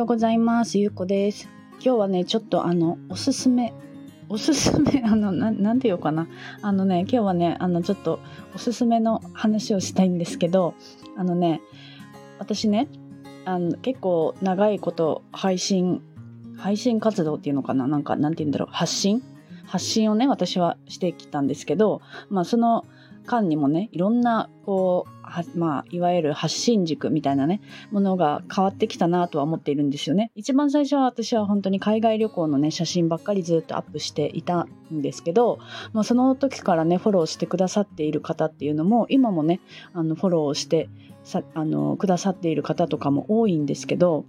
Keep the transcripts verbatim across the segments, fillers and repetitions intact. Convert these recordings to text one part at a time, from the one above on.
ようございます。ゆうこです。今日はね、ちょっとあのおすすめおすすめあの な, なんて言うかなあのね今日はねあのちょっとおすすめの話をしたいんですけど、あのね私ねあの結構長いこと配信配信活動っていうのかななんかなんて言うんだろう発信発信をね私はしてきたんですけど、まあその間にもねいろんなこうまあいわゆる発信軸みたいなねものが変わってきたなとは思っているんですよね。一番最初は私は本当に海外旅行のね写真ばっかりずっとアップしていたんですけど、まあ、その時からねフォローしてくださっている方っていうのも今もねあのフォローしてさあのくださっている方とかも多いんですけど、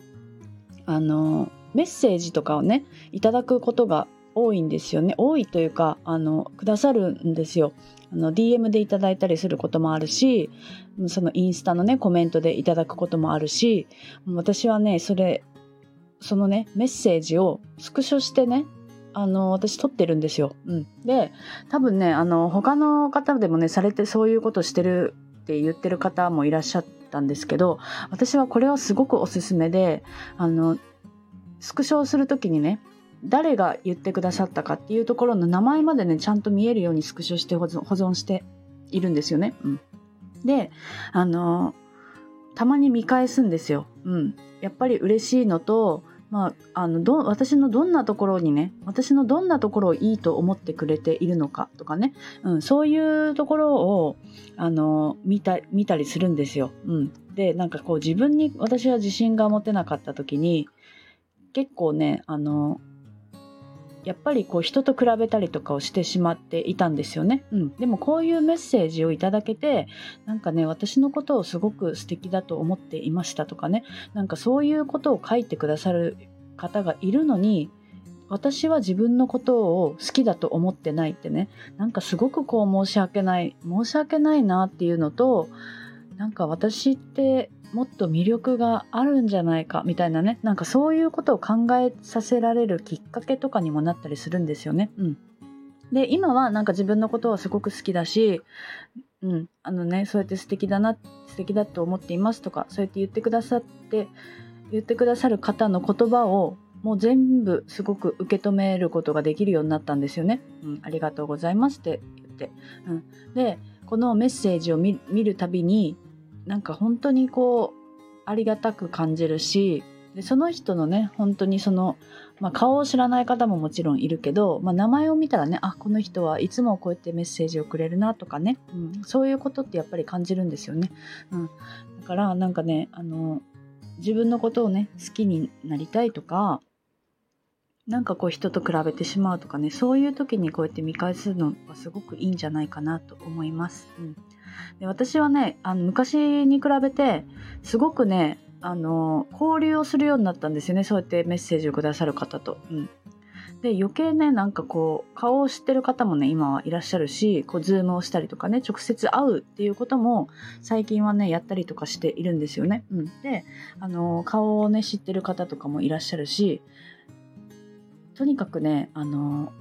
あのメッセージとかをねいただくことが多いんですよね。多いというかあのくださるんですよ。あの ディーエム でいただいたりすることもあるし、そのインスタのねコメントでいただくこともあるし、私はねそれそのねメッセージをスクショしてねあの私撮ってるんですよ、うん、で多分ねあの他の方でもねされてそういうことしてるって言ってる方もいらっしゃったんですけど、私はこれはすごくおすすめで、あのスクショするときにね誰が言ってくださったかっていうところの名前までねちゃんと見えるようにスクショして保存、保存しているんですよね、うん、であのたまに見返すんですよ、うん、やっぱり嬉しいのと、まあ、あのど私のどんなところにね私のどんなところをいいと思ってくれているのかとかね、うん、そういうところをあの 見た、見たりするんですよ、うん、でなんかこう自分に私は自信が持てなかった時に結構ねあのやっぱりこう人と比べたりとかをしてしまっていたんですよね、うん、でもこういうメッセージをいただけてなんかね私のことをすごく素敵だと思っていましたとかね、なんかそういうことを書いてくださる方がいるのに私は自分のことを好きだと思ってないってね、なんかすごくこう申し訳ない申し訳ないなっていうのと、なんか私ってもっと魅力があるんじゃないかみたいなね、なんかそういうことを考えさせられるきっかけとかにもなったりするんですよね、うん、で今はなんか自分のことはすごく好きだし、うん、あのねそうやって素敵だな素敵だと思っていますとかそうやって言ってくださって言ってくださる方の言葉をもう全部すごく受け止めることができるようになったんですよね、うん、ありがとうございますって言って、うん、でこのメッセージを 見, 見るたびになんか本当にこうありがたく感じるし、でその人のね本当にその、まあ、顔を知らない方ももちろんいるけど、まあ、名前を見たらねあこの人はいつもこうやってメッセージをくれるなとかね、うん、そういうことってやっぱり感じるんですよね、うん、だからなんかねあの自分のことをね好きになりたいとかなんかこう人と比べてしまうとかね、そういう時にこうやって見返すのがすごくいいんじゃないかなと思います、うん、で私はねあの昔に比べてすごくねあの交流をするようになったんですよね、そうやってメッセージをくださる方と、うん、で余計ねなんかこう顔を知ってる方もね今はいらっしゃるし、こうズームをしたりとかね直接会うっていうことも最近はねやったりとかしているんですよね、うん、であの顔をね知ってる方とかもいらっしゃるし、とにかくねあの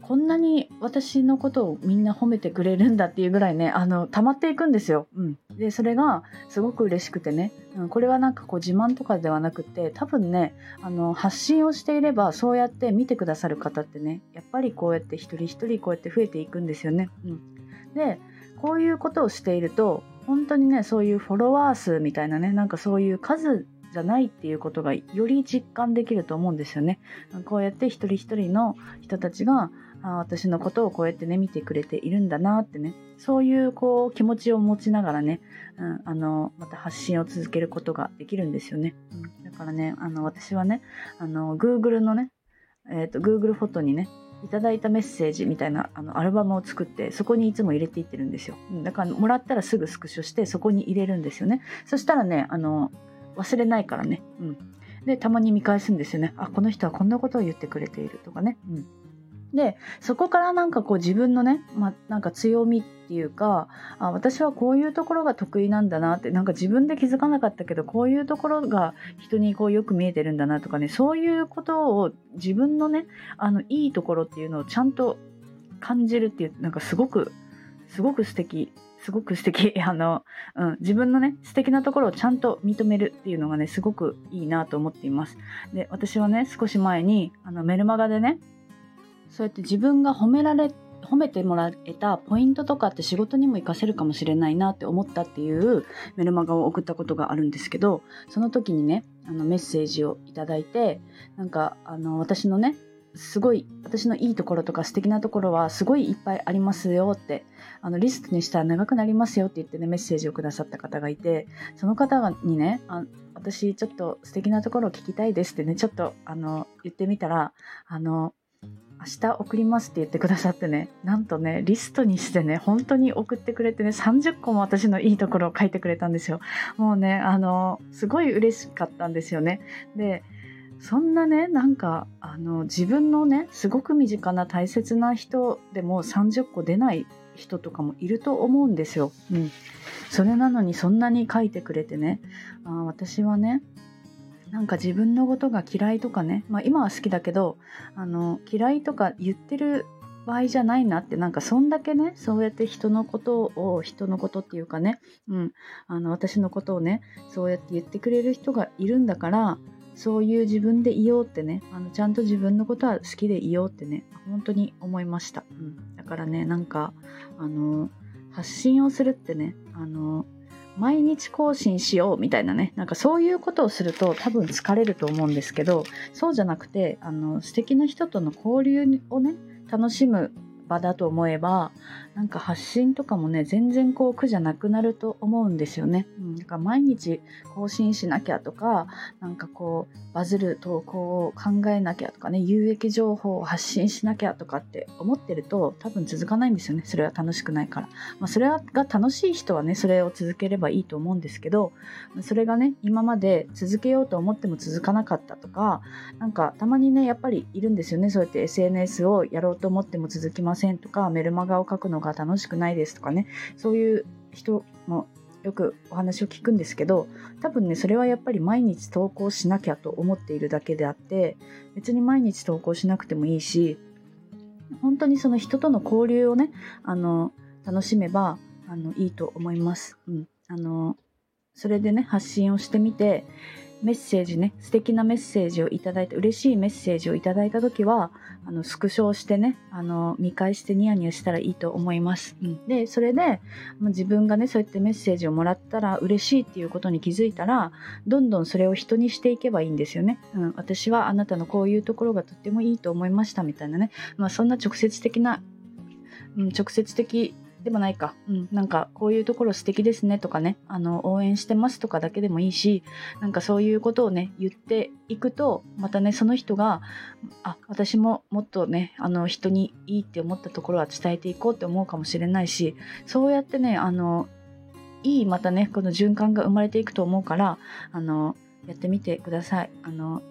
こんなに私のことをみんな褒めてくれるんだっていうぐらいねあの溜まっていくんですよ、うん、でそれがすごく嬉しくてね、うん、これはなんかこう自慢とかではなくて多分ねあの発信をしていればそうやって見てくださる方ってねやっぱりこうやって一人一人こうやって増えていくんですよね、うん、でこういうことをしていると本当にねそういうフォロワー数みたいなねなんかそういう数じゃないっていうことがより実感できると思うんですよね。こうやって一人一人の人たちがあ私のことをこうやってね見てくれているんだなってね、そういうこう気持ちを持ちながらね、うん、あのまた発信を続けることができるんですよね、うん、だからねあの私はねあの Google のね、えーと、Google フォトにねいただいたメッセージみたいなあのアルバムを作ってそこにいつも入れていってるんですよ。だからもらったらすぐスクショしてそこに入れるんですよね。そしたらねあの忘れないからね、うん、でたまに見返すんですよね。あこの人はこんなことを言ってくれているとかね、うん、でそこからなんかこう自分のね、まあ、なんか強みっていうかあ私はこういうところが得意なんだなってなんか自分で気づかなかったけどこういうところが人にこうよく見えてるんだなとかね、そういうことを自分のねあのいいところっていうのをちゃんと感じるっていうなんかすごくすごく素敵すごく素敵、あの、うん、自分のね素敵なところをちゃんと認めるっていうのがねすごくいいなと思っています。で、私はね少し前にあのメルマガでね、そうやって自分が褒められ褒めてもらえたポイントとかって仕事にも活かせるかもしれないなって思ったっていうメルマガを送ったことがあるんですけど、その時にねあのメッセージをいただいて、なんかあの私のねすごい私のいいところとか素敵なところはすごいいっぱいありますよって、あのリストにしたら長くなりますよって言ってねメッセージをくださった方がいて、その方にねあ私ちょっと素敵なところを聞きたいですってねちょっとあの言ってみたら、あの明日送りますって言ってくださってね、なんとねリストにしてね本当に送ってくれてねさんじゅっこも私のいいところを書いてくれたんですよ。もうねあのすごい嬉しかったんですよね。でそんなねなんかあの自分のねすごく身近な大切な人でもさんじゅっこ出ない人とかもいると思うんですよ、うん、それなのにそんなに書いてくれてね、あ私はねなんか自分のことが嫌いとかね、まあ、今は好きだけどあの嫌いとか言ってる場合じゃないなって、なんかそんだけねそうやって人のことを人のことっていうかね、うん、あの私のことをねそうやって言ってくれる人がいるんだから、そういう自分でいようってね、あのちゃんと自分のことは好きでいようってね本当に思いました、うん、だからねなんかあの発信をするってねあの毎日更新しようみたいなね、なんかそういうことをすると多分疲れると思うんですけど、そうじゃなくてあの素敵な人との交流をね楽しむ場だと思えば、なんか発信とかもね全然こう苦じゃなくなると思うんですよね、うん、だから毎日更新しなきゃとか、なんかこうバズる投稿を考えなきゃとかね、有益情報を発信しなきゃとかって思ってると多分続かないんですよね、それは楽しくないから、まあ、それが楽しい人はねそれを続ければいいと思うんですけど、それがね今まで続けようと思っても続かなかったとか、なんかたまにねやっぱりいるんですよね、そうやって エスエヌエス をやろうと思っても続きませんとか、メルマガを書くのが楽しくないですとかね、そういう人もよくお話を聞くんですけど、多分ねそれはやっぱり毎日投稿しなきゃと思っているだけであって、別に毎日投稿しなくてもいいし、本当にその人との交流をねあの楽しめばあのいいと思います、うん、あのそれでね発信をしてみて、メッセージね素敵なメッセージをいただいて、嬉しいメッセージをいただいたときはあのスクショをしてねあの見返してニヤニヤしたらいいと思います、うん、でそれで自分がねそうやってメッセージをもらったら嬉しいっていうことに気づいたら、どんどんそれを人にしていけばいいんですよね、うん、私はあなたのこういうところがとってもいいと思いましたみたいなね、まあ、そんな直接的な、うん、直接的でもないか、うん、なんかこういうところ素敵ですねとかね、あの応援してますとかだけでもいいし、なんかそういうことをね言っていくと、またねその人があ私ももっとねあの人にいいって思ったところは伝えていこうって思うかもしれないし、そうやってねあのいいまたねこの循環が生まれていくと思うから、あのやってみてください。あの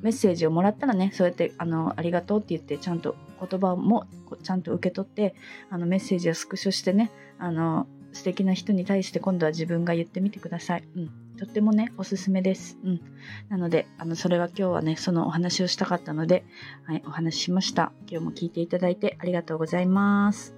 メッセージをもらったらねそうやってあのありがとうって言ってちゃんと言葉もちゃんと受け取って、あのメッセージをスクショしてねあの素敵な人に対して今度は自分が言ってみてください、うん、とってもねおすすめです、うん、なのであのそれは今日はねそのお話をしたかったので、はい、お話ししました。今日も聞いていただいてありがとうございます。